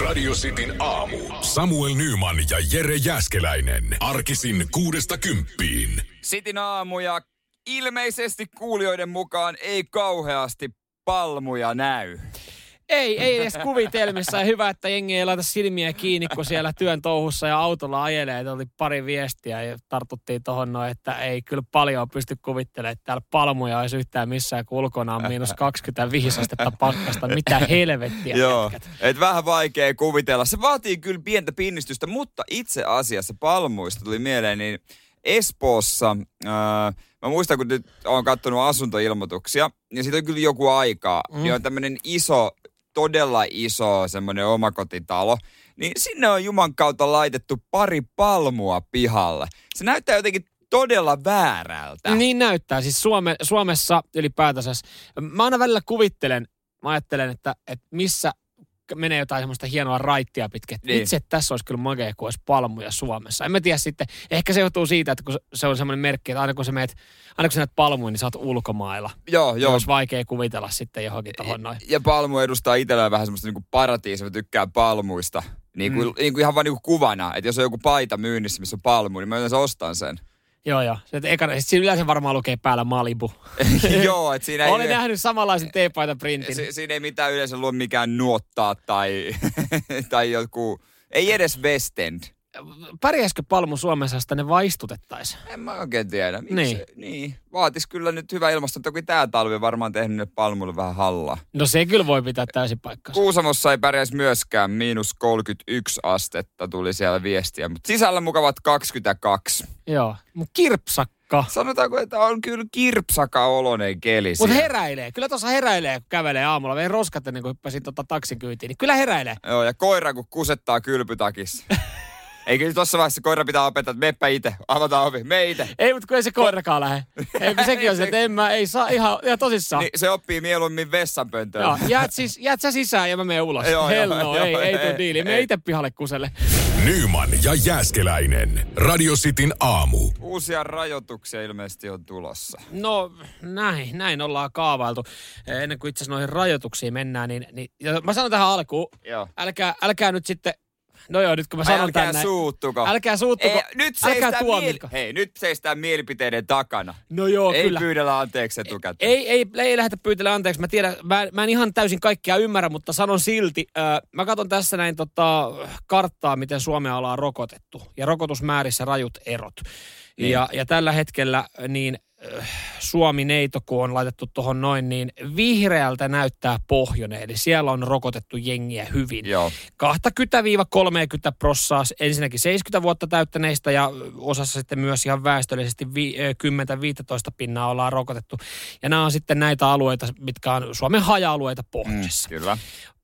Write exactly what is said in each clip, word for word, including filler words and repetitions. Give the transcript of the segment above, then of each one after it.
Radio Cityn aamu. Samuel Nyyman ja Jere Jääskeläinen. Arkisin kuudesta kymppiin. Cityn aamu ja ilmeisesti kuulijoiden mukaan ei kauheasti palmuja näy. Ei, ei edes kuvitelmissa. Hyvä, että jengi ei laita silmiä kiinni, kun siellä työn touhussa ja autolla ajelee. Tuli pari viestiä ja tartuttiin tuohon noin, että ei kyllä paljon pysty kuvittelemaan, että täällä palmuja olisi yhtään missään, kun ulkona on miinus kaksikymmentäviisi astetta pakkasta. Mitä helvettiä. Joo, et vähän vaikea kuvitella. Se vaatii kyllä pientä pinnistystä, mutta itse asiassa palmuista tuli mieleen, niin Espoossa, ää, mä muistan, kun nyt olen katsonut asuntoilmoituksia, ja siitä on kyllä joku aikaa, mm. niin on tämmöinen iso, todella iso semmoinen omakotitalo, niin sinne on Juman kautta laitettu pari palmua pihalle. Se näyttää jotenkin todella väärältä. Niin näyttää, siis Suome, Suomessa ylipäätänsä. Mä aina välillä kuvittelen, mä ajattelen, että, että missä menee jotain semmoista hienoa raittia pitkin. Niin. Itse tässä olisi kyllä magea, kun olisi palmuja Suomessa. En mä tiedä sitten, ehkä se johtuu siitä, että kun se on semmoinen merkki, että aina kun sä, meet, aina kun sä näet palmuja, niin sä oot ulkomailla. Joo, joo. Olisi vaikea kuvitella sitten johonkin tohon noin. Ja palmu edustaa itsellään vähän semmoista niinku paratiisia, mä tykkään palmuista. Niin kuin, mm. niin kuin ihan vaan niinku kuvana, että jos on joku paita myynnissä, missä on palmu, niin mä yleensä ostan sen. Joo, joo. Siinä yleensä varmaan lukee päällä Malibu. Joo, että siinä ei... Olen nähnyt samanlaisen teepaita printin. Si- siinä ei mitään yleensä luo mikään nuottaa tai, tai joku... Ei edes West End. Pärjäisikö palmu Suomessa, jos tänne vaistutettaisiin? En mä oikein tiedä. Miksi? Niin. niin. Vaatisi kyllä nyt hyvä ilmasto. Toki tää talvi varmaan tehnyt palmulle vähän hallaa. No se kyllä voi pitää täysin paikkansa. Kuusamossa ei pärjäisi myöskään. Miinus kolmekymmentäyksi astetta tuli siellä viestiä. Mutta sisällä mukavat kaksikymmentäkaksi. Joo. Mut kirpsakka. Sanotaanko, että on kyllä kirpsaka oloinen keli. Mutta heräilee. Kyllä tuossa heräilee, kun kävelee aamulla. Vei roskat ennen kuin hyppäsin tota taksikyytiin. Niin kyllä heräilee. Joo, ja koira kun kusettaa kylpytakissa. Ei kyllä tuossa vaiheessa koira pitää opettaa, että meppä itse, avataan ovi, me itse. Ei, mutta kun ei se koirakaan lähde. Ei, sekin on se, että en mä, ei saa ihan, ihan tosissaan. Niin, se oppii mieluummin vessanpöntöön. Joo, jäät, siis, jäät sä sisään ja mä menen ulos. Joo, Hello, joo, ei, joo, ei, ei tule diili, me itse pihalle kuselle. Nyyman ja Jääskeläinen, Radio Cityn aamu. Uusia rajoituksia ilmeisesti on tulossa. No näin, näin ollaan kaavailtu. Ennen kuin itse asiassa noihin rajoituksiin mennään, niin, niin mä sanon tähän alkuun, älkää, älkää nyt sitten... No joo, nyt kun mä sanon älkää tänne... Suuttuko. Älkää suuttuko. Ei, nyt älkää tuomitko. Miel... Hei, nyt seistään mielipiteiden takana. No joo, ei kyllä. Ei pyydellä anteeksi etukäteen. Ei, ei, ei, ei lähdetä pyytellä anteeksi. Mä tiedän, mä, mä en ihan täysin kaikkea ymmärrä, mutta sanon silti. Äh, mä katson tässä näin tota, karttaa, miten Suomea ollaan rokotettu. Ja rokotusmäärissä rajut erot. Niin. Ja, ja tällä hetkellä niin... Suomi-neito, kun on laitettu tuohon noin, niin vihreältä näyttää pohjoinen. Eli siellä on rokotettu jengiä hyvin. Joo. kaksikymmentä kolmekymmentä prossaa ensinnäkin seitsemänkymmentä vuotta täyttäneistä ja osassa sitten myös ihan väestöllisesti kymmenestä viiteentoista pinnaa ollaan rokotettu. Ja nämä on sitten näitä alueita, mitkä on Suomen haja-alueita pohjoisessa. Mm, kyllä.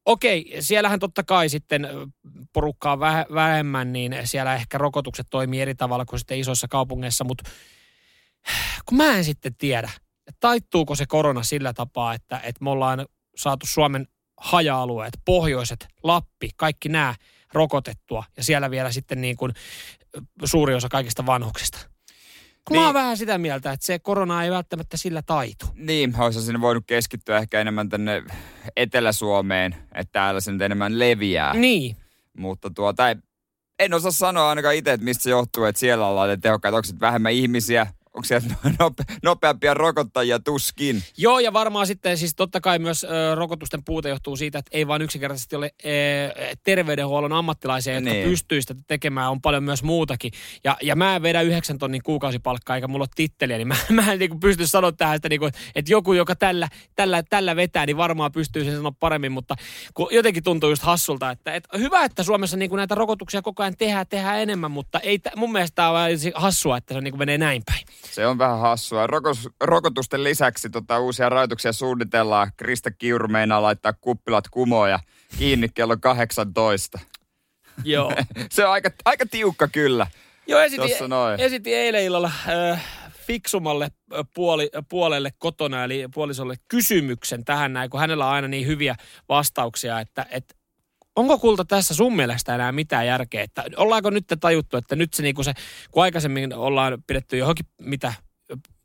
Okei, siellähän totta kai sitten porukkaa vähemmän, niin siellä ehkä rokotukset toimii eri tavalla kuin sitten isoissa kaupungeissa, mutta kun mä en sitten tiedä, taittuuko se korona sillä tapaa, että, että me ollaan saatu Suomen haja-alueet, pohjoiset, Lappi, kaikki nämä rokotettua ja siellä vielä sitten niin kuin suuri osa kaikista vanhuksista. Niin, mä oon vähän sitä mieltä, että se korona ei välttämättä sillä taitu. Niin, olisin sinne voinut keskittyä ehkä enemmän tänne Etelä-Suomeen, että täällä se nyt enemmän leviää. Niin. Mutta tuota, en osaa sanoa ainakaan itse, että mistä se johtuu, että siellä ollaan tehokkaita, onko sitten vähemmän ihmisiä. Onko sieltä nopeampia rokottajia tuskin? Joo, ja varmaan sitten siis totta kai myös ö, rokotusten puute johtuu siitä, että ei vain yksinkertaisesti ole ö, terveydenhuollon ammattilaisia, jotka niin pystyy sitä tekemään. On paljon myös muutakin. Ja, ja mä en vedä yhdeksän tonnin kuukausipalkkaa, eikä mulla ole titteliä, niin mä, mä en niin pysty sanoa tähän sitä, niin kuin, että joku, joka tällä, tällä, tällä vetää, niin varmaan pystyy sen sanoa paremmin. Mutta kun jotenkin tuntuu just hassulta, että et, hyvä, että Suomessa niin näitä rokotuksia koko ajan tehdään, tehdään enemmän, mutta ei, mun mielestä tämä on hassua, että se niin menee näin päin. Se on vähän hassua. Rokos, rokotusten lisäksi tota, uusia rajoituksia suunnitellaan. Krista Kiuru meinaa laittaa kuppilat kumoon ja kiinni kello kahdeksantoista. Joo. Se on aika, aika tiukka kyllä. Joo, esitin, esitin eilen illalla äh, fiksummalle puoli, puolelle kotona, eli puolisolle kysymyksen tähän näin, kun hänellä on aina niin hyviä vastauksia, että... että onko kulta tässä sun mielestä enää mitään järkeä? Että ollaanko nyt tajuttu, että nyt se, niin kuin se kun aikaisemmin ollaan pidetty johonkin mitä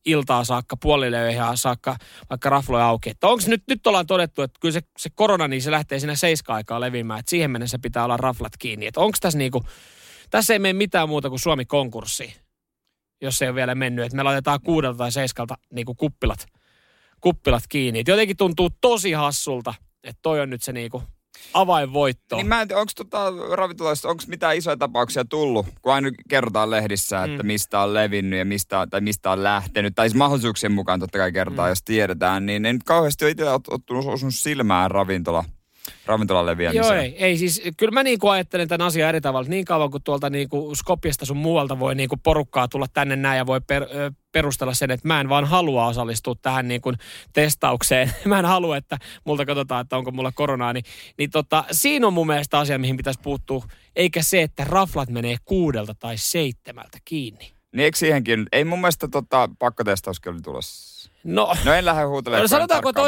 iltaa saakka, puolilöihin saakka, vaikka rafloja auki. Että onko nyt, nyt ollaan todettu, että kyllä se, se korona, niin se lähtee siinä seiska aikaa leviämään, että siihen mennessä pitää olla raflat kiinni. Että onko tässä niinku, tässä ei mene mitään muuta kuin Suomi-konkurssi, jos ei ole vielä mennyt. Että me laitetaan kuudelta tai seiskalta niinku kuppilat, kuppilat kiinni. Et jotenkin tuntuu tosi hassulta, että toi on nyt se niinku avainvoitto. Niin mä en tiedä, onko tota, ravintolasta, onko mitään isoja tapauksia tullut, kun aina kerrotaan lehdissä, että mm. mistä on levinnyt ja mistä, tai mistä on lähtenyt. Tai siis mahdollisuuksien mukaan totta kai kertaa, mm. jos tiedetään, niin en nyt kauheasti ole itse ottunut osunut silmään ravintola, ravintolan leviämiseen. Joo, ei, ei siis, kyllä mä niin kuin ajattelen tämän asian eri tavalla. Niin kauan kuin tuolta niin kuin Skopjasta sun muualta voi niin kuin porukkaa tulla tänne näin ja voi per, perustella sen, että mä en vaan halua osallistua tähän niin kuin testaukseen. Mä en halua, että multa katsotaan, että onko mulla koronaa. Niin, niin tota, siinä on mun mielestä asia, mihin pitäisi puuttua, eikä se, että raflat menee kuudelta tai seitsemältä kiinni. Niin eikö siihenkin? Ei mun mielestä tota, pakkotestauskin oli tulossa. No, no en lähde huutelemaan. No sanotaanko, että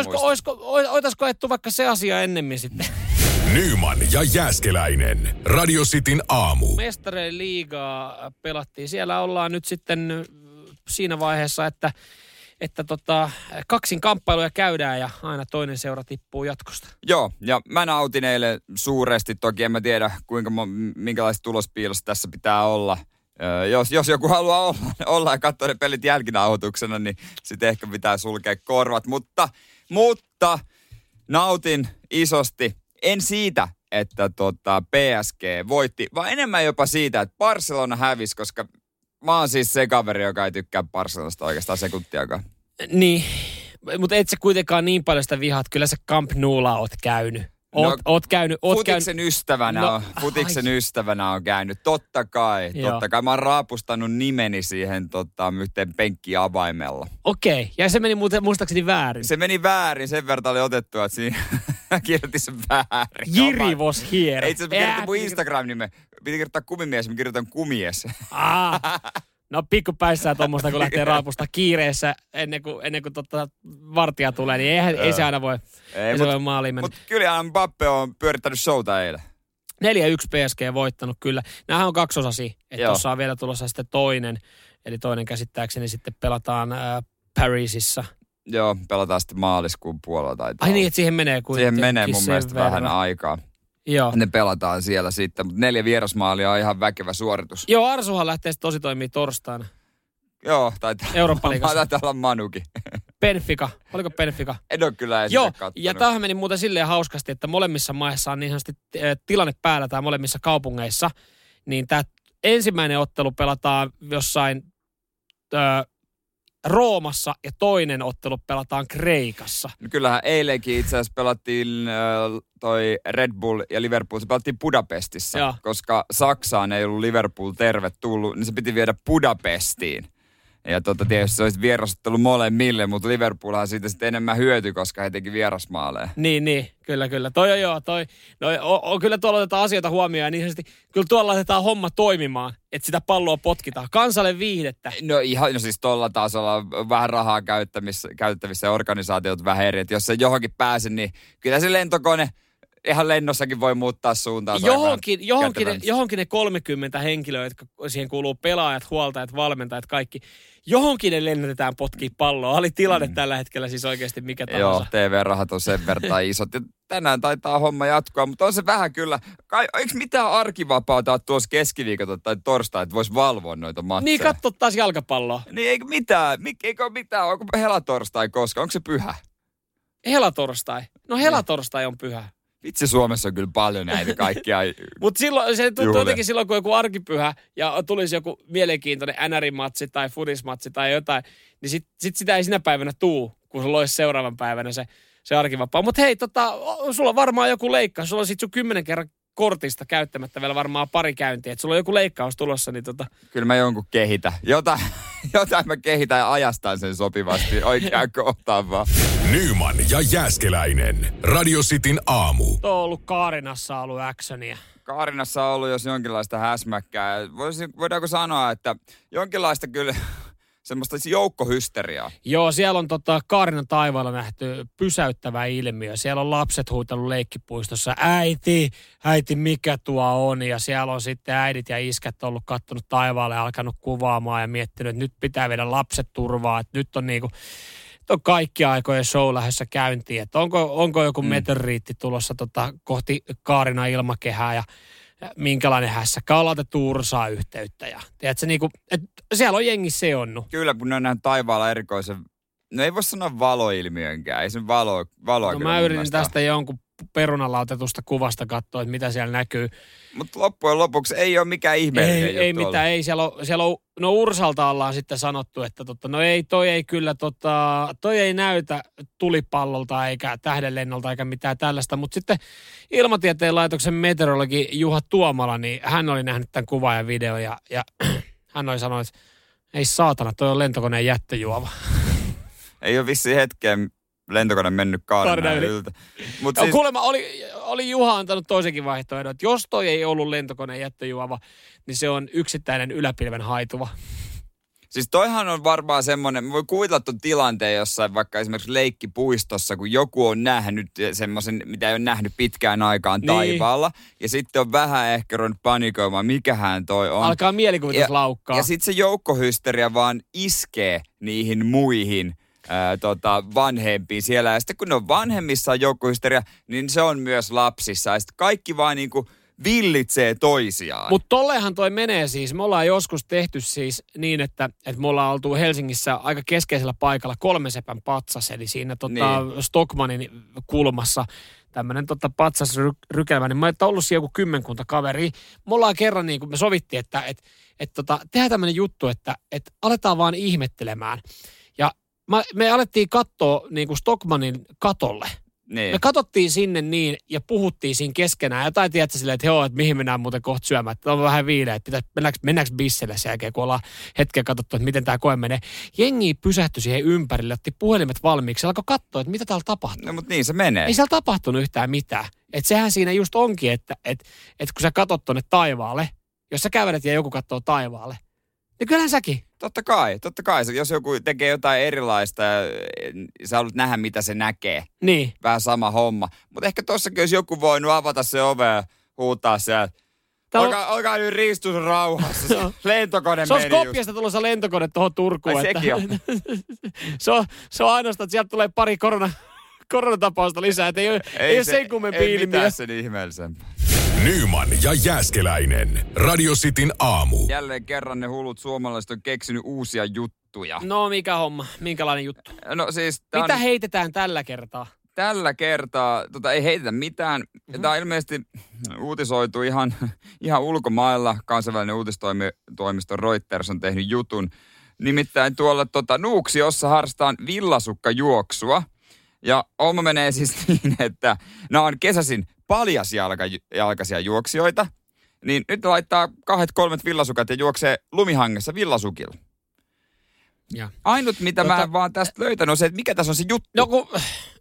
oitaisi koettu vaikka se asia ennemmin sitten. Nyyman ja Jääskeläinen. Radio Cityn aamu. Mestareen liigaa pelattiin. Siellä ollaan nyt sitten siinä vaiheessa, että, että tota, kaksin kamppailuja käydään ja aina toinen seura tippuu jatkosta. Joo, ja mä nautin eilen suuresti. Toki en mä tiedä, kuinka, minkälaista tulospiilosta tässä pitää olla. Jos, jos joku haluaa olla, olla ja katsoa ne pelit jälkinauhoituksena, niin sitten ehkä pitää sulkea korvat. Mutta, mutta nautin isosti. En siitä, että tota P S G voitti, vaan enemmän jopa siitä, että Barcelona hävisi, koska mä oon siis se kaveri, joka ei tykkää Barcelonasta oikeastaan sekuntiakaan. Niin, mutta et sä kuitenkaan niin paljon sitä vihaa, että kyllä sä Camp Noulla oot käynyt. No, oot, oot käynyt, oot futiksen, käynyt... Ystävänä no, on, futiksen ystävänä on käynyt, totta kai, joo. totta kai. Mä oon raapustanut nimeni siihen tota, yhteen penkkiavaimella. Okei, okay. Ja se meni muuten muistaakseni väärin. Se meni väärin, sen verran oli otettu, että siinä kirjoitin sen väärin. Jirivos hiero. Ei itse asiassa kirjoitin mun Instagram-nimen. Piti kirjoittaa kumimies, mä kirjoitan kumies. Aa. No pikkupäissään tuommoista, kun lähtee raapusta kiireessä ennen kuin, ennen kuin totta vartija tulee, niin eihän, ei se aina voi, ei, ei se mut, voi maaliin mennä. Mutta kyllä Mbappé on pyörittänyt showta eilen. neljä yksi P S G voittanut kyllä. Nämähän on kaksosasi, että tuossa on vielä tulossa sitten toinen. Eli toinen käsittääkseni sitten pelataan äh, Pariisissa. Joo, pelataan sitten maaliskuun puolella. Tai ai niin, että siihen menee kuitenkin. Siihen menee mun mielestä verran. Vähän aikaa. Joo. Ne pelataan siellä sitten, mutta neljä vierasmaalia on ihan väkevä suoritus. Joo, Arsuhan lähtee tosi toimii torstaina. Joo, taitaa, taitaa olla Manukin. Benfica, oliko Benfica? En ole kyllä edes kattonut. Ja tämähän meni muuten silleen hauskasti, että molemmissa maissa on niin sanotusti tilanne päällä tai molemmissa kaupungeissa. Niin tämä ensimmäinen ottelu pelataan jossain ö, Roomassa ja toinen ottelu pelataan Kreikassa. No kyllähän eilenkin itse asiassa pelattiin... Ö, toi Red Bull ja Liverpool, se pelattiin Budapestissa, joo. Koska Saksaan ei ollut Liverpool tervetullut, niin se piti viedä Budapestiin. Ja tota, tietysti se olisi vierasottelu molemmille, mutta Liverpoolhan siitä sitten enemmän hyöty, koska he teki vierasmaaleen. Niin, niin, kyllä, kyllä. Toi on joo, toi. No, o, o, kyllä tuolla otetaan asioita huomioon ja niin sanotusti, kyllä tuolla laitetaan homma toimimaan, että sitä palloa potkitaan. Kansalle viihdettä. No ihan, no siis tuolla tasolla on vähän rahaa käyttävissä, käyttävissä organisaatiot vähän eri, että jos se johonkin pääsee, niin kyllä se lentokone... Ihan lennossakin voi muuttaa suuntaan. Johonkin, johonkin, ne, johonkin ne kolmekymmentä henkilöä, jotka siihen kuuluu pelaajat, huoltajat, valmentajat, kaikki. Johonkin ne lennätetään potkii palloa. Oli tilanne mm. tällä hetkellä siis oikeasti mikä tahansa. Joo, T V-rahat on sen verran isot. Ja tänään taitaa homma jatkua, mutta on se vähän kyllä. Kai, eikö mitään arkivapaata ole tuossa keskiviikolta tai torstai, että voisi valvoa noita matseja? Niin, katso taas jalkapalloa. Niin, eikö mitään? Mik, eikö ole mitään? Onko helatorstai koska? Onko se pyhä? Helatorstai? No helatorstai on pyhä. Itse Suomessa on kyllä paljon näitä kaikkia. Mutta silloin se tuntuu jotenkin silloin, kun joku arkipyhä ja tulisi joku mielenkiintoinen änärimatsi tai fudismatsi tai jotain, niin sitten sit sitä ei sinä päivänä tuu, kun sulla olisi seuraavan päivänä se, se arkivapaa. Mutta hei, tota, sulla on varmaan joku leikkaus. Sulla on sitten sun kymmenen kerran kortista käyttämättä vielä varmaan pari käyntiä. Et sulla on joku leikkaus tulossa, niin tota... Kyllä mä jonkun kehitän. Jotain, jotain mä kehitän ja ajastan sen sopivasti oikeaan kohtaan vaan. Nyyman ja Jääskeläinen. Radio Cityn aamu. Tuo on ollut Kaarinassa ollut actionia. Kaarinassa on ollut jos jonkinlaista häsmäkkää. Voisin, voidaanko sanoa, että jonkinlaista kyllä semmoista joukkohysteriaa. Joo, siellä on tota Kaarinan taivaalla nähty pysäyttävä ilmiö. Siellä on lapset huutellut leikkipuistossa, äiti, äiti mikä tuo on? Ja siellä on sitten äidit ja iskät ollut kattonut taivaalle ja alkanut kuvaamaan ja miettinyt, että nyt pitää viedä lapset turvaa, että nyt on niinku... on kaikki aikojen show lähdössä käyntiin, että onko, onko joku mm. meteoriitti tulossa tota, kohti Kaarinan ilmakehää ja, ja minkälainen hässäkään on laitettu Ursaa yhteyttä. Ja, tiedätkö, niin kuin, et, siellä on jengi seonnut. Kyllä, kun ne on nähnyt taivaalla erikoisen, no ei voi sanoa valoilmiönkään, ei sen valo, valoa no, kyllä. Mä yritin tästä jonkun perunalla otetusta kuvasta katsoa, että mitä siellä näkyy. Mutta loppujen lopuksi ei ole mikään ihmeellinen juttu. Ei mitään, ei. Siellä on, siellä on, no Ursalta ollaan sitten sanottu, että tota, no ei, toi ei kyllä, tota, toi ei näytä tulipallolta eikä tähdenlennolta eikä mitään tällaista. Mutta sitten Ilmatieteen laitoksen meteorologi Juha Tuomala, niin hän oli nähnyt tämän kuvan ja videon ja, ja hän oli sanonut, että ei saatana, toi on lentokoneen jättöjuova. Ei ole vissiin hetkeen. Lentokone mennyt Kaarinan yltä. Mut siis... Kuulemma oli, oli Juha antanut toisenkin vaihtoehdon, että jos toi ei ollut lentokoneen jättöjuova, niin se on yksittäinen yläpilven haituva. Siis toihan on varmaan semmoinen, voi kuvitella tuon tilanteen jossain vaikka esimerkiksi leikkipuistossa, kun joku on nähnyt semmoisen, mitä ei ole nähnyt pitkään aikaan taivaalla. Niin. Ja sitten on vähän ehkä ruvennut panikoimaan, mikähän toi on. Alkaa mielikuvitus laukkaa. Ja, ja sitten se joukkohysteria vaan iskee niihin muihin. Ää, tota, vanhempiin siellä. Ja sitten kun ne on vanhemmissa joukkohysteria, niin se on myös lapsissa. Ja sitten kaikki vaan niinku villitsee toisiaan. Mutta tollehan toi menee siis. Me ollaan joskus tehty siis niin, että, että me ollaan oltu Helsingissä aika keskeisellä paikalla Kolmesepän patsas, eli siinä tota, niin. Stockmanin kulmassa tämmöinen tota, patsasrykelmä, niin mä oon ollut siellä joku kymmenkunta kaveria. Me ollaan kerran niin kuin me sovittiin, että et, et, tota, tehdään tämmöinen juttu, että et aletaan vaan ihmettelemään. Ja Mä, me alettiin katsoa niin kuin Stockmanin katolle. Niin. Me katsottiin sinne niin ja puhuttiin siinä keskenään. Jotain tiedätkö silleen, että joo, että mihin mennään muuten kohta syömään. Tämä on vähän viileä, että pitäis, mennäänkö, mennäänkö bisselle sen jälkeen, kun ollaan hetken katsottu, että miten tämä koe menee. Jengi pysähtyi siihen ympärille, otti puhelimet valmiiksi, alkoi katsoa, että mitä täällä tapahtuu. No, mutta niin se menee. Ei siellä tapahtunut yhtään mitään. Että sehän siinä just onkin, että et, et kun sä katsot tuonne taivaalle, jos sä kävelet ja joku katsoo taivaalle, niin kyllähän säkin. Totta kai, totta kai. Jos joku tekee jotain erilaista ja sä haluat nähdä, mitä se näkee. Niin. Vähän sama homma. Mutta ehkä tossakin olisi joku voinut avata se ove ja huutaa siellä. Olkaa, on... olkaa nyt riistus rauhassa. Lentokone se meni just. Se on Skopjasta tulossa lentokone tuohon Turkuun. Ai että... sekin on. se on. Se on ainoastaan, että sieltä tulee pari korona, koronatapausta lisää. Et ei ole, ei ei se, ole sen kummempi ilmiö. Ei mitään sen ihmeellisempää. Nyyman ja Jääskeläinen. Radio Cityn aamu. Jälleen kerran ne hullut suomalaiset on keksinyt uusia juttuja. No mikä homma? Minkälainen juttu? No siis... Mitä on... heitetään tällä kertaa? Tällä kertaa tota, ei heitetä mitään. Mm-hmm. Tämä ilmeisesti uutisoitu ihan, ihan ulkomailla. Kansainvälinen uutistoimisto Reuters on tehnyt jutun. Nimittäin tuolla tota, Nuuksiossa harrastaan villasukkajuoksua. Ja homma menee siis niin, että nämä on kesäisin paljasjalkaisia juoksijoita, niin nyt laittaa kahdet kolmet villasukat ja juoksee lumihangessa villasukilla. Ja. Ainut, mitä tota, mä en vaan tästä löytänyt, on se, että mikä tässä on se juttu. No kun,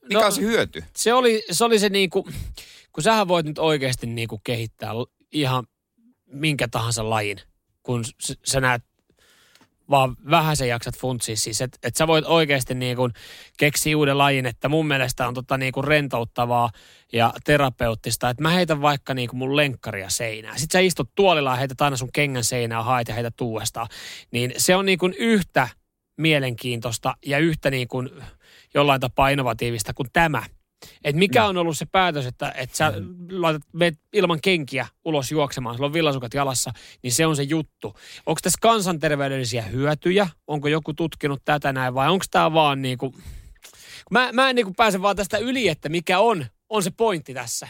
mikä no, on se hyöty? Se oli se, oli se niinku, kun sähän voit nyt oikeasti niinku kehittää ihan minkä tahansa lajin, kun sä näet vaan vähän sen jaksat funtsia siis, että et sä voit oikeasti niinku keksiä uuden lajin, että mun mielestä on tota niinku rentouttavaa ja terapeuttista, että mä heitän vaikka niinku mun lenkkaria seinään. Sitten sä istut tuolilla ja heität aina sun kengän seinään, haet ja heität uudestaan. Niin se on niinku yhtä mielenkiintoista ja yhtä niinku jollain tapaa innovatiivista kuin tämä. Että mikä no. on ollut se päätös, että, että sä laitat ilman kenkiä ulos juoksemaan, sulla on villasukat jalassa, niin se on se juttu. Onko tässä kansanterveydellisiä hyötyjä? Onko joku tutkinut tätä näin vai onko tämä vaan niin kuin... Mä, mä en niin kuin pääse vaan tästä yli, että mikä on, on se pointti tässä.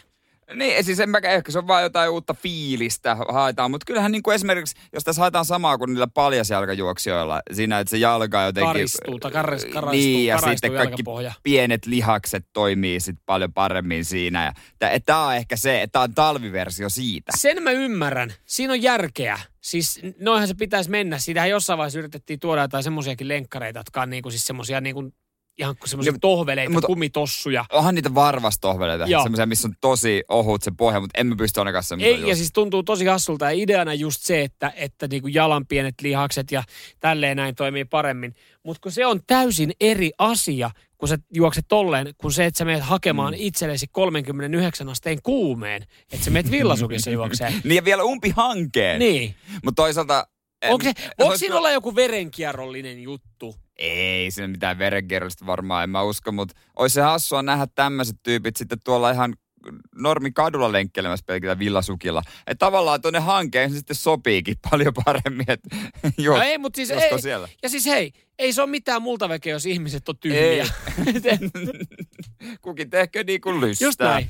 Niin, siis en mä, ehkä se on vaan jotain uutta fiilistä haetaan, mutta kyllähän niin kuin esimerkiksi, jos tässä haetaan samaa kuin niillä paljasjalkajuoksijoilla, siinä että se jalka jotenkin... Karistuu, karres, karastuu, niin, ja sitten kaikki pienet lihakset toimii sitten paljon paremmin siinä. Tämä on ehkä se, että tämä on talviversio siitä. Sen mä ymmärrän. Siinä on järkeä. Siis noihän se pitäisi mennä. Siitähän jossain vaiheessa yritettiin tuoda jotain semmoisiakin lenkkareita, jotka on niinku, siis semmoisia niinku ihan semmoisia tohveleita, mut, kumitossuja. Onhan niitä varvasti tohveleita, semmoisia, missä on tosi ohut se pohja, mutta en mä pysty ainakaan semmoisia. Ei, just. Ja siis tuntuu tosi hassulta, ja ideana just se, että, että niinku jalan pienet lihakset ja tälleen näin toimii paremmin. Mutta kun se on täysin eri asia, kun sä juokset tolleen, kun se, että sä menet hakemaan mm. itsellesi kolmekymmentäyhdeksän asteen kuumeen, että sä menet villasukissa juokseen. Niin ja vielä umpi hankeen. Niin. Mutta toisaalta... Onko, se, onko siinä olla joku verenkierrollinen juttu? Ei siinä mitään verenkierrollista varmaan, en mä usko, mutta olisi se hassua nähdä tämmöiset tyypit sitten tuolla ihan normin kadulla lenkkelemässä pelkillä villasukilla. Että tavallaan tuonne hankeen se sitten sopiikin paljon paremmin, että jos, no ei, mutta siis ei, siellä. Ja siis hei, ei se ole mitään multa väkeä, jos ihmiset on tyhmiä. Kukin tehkö niin kuin lystää. Just näin.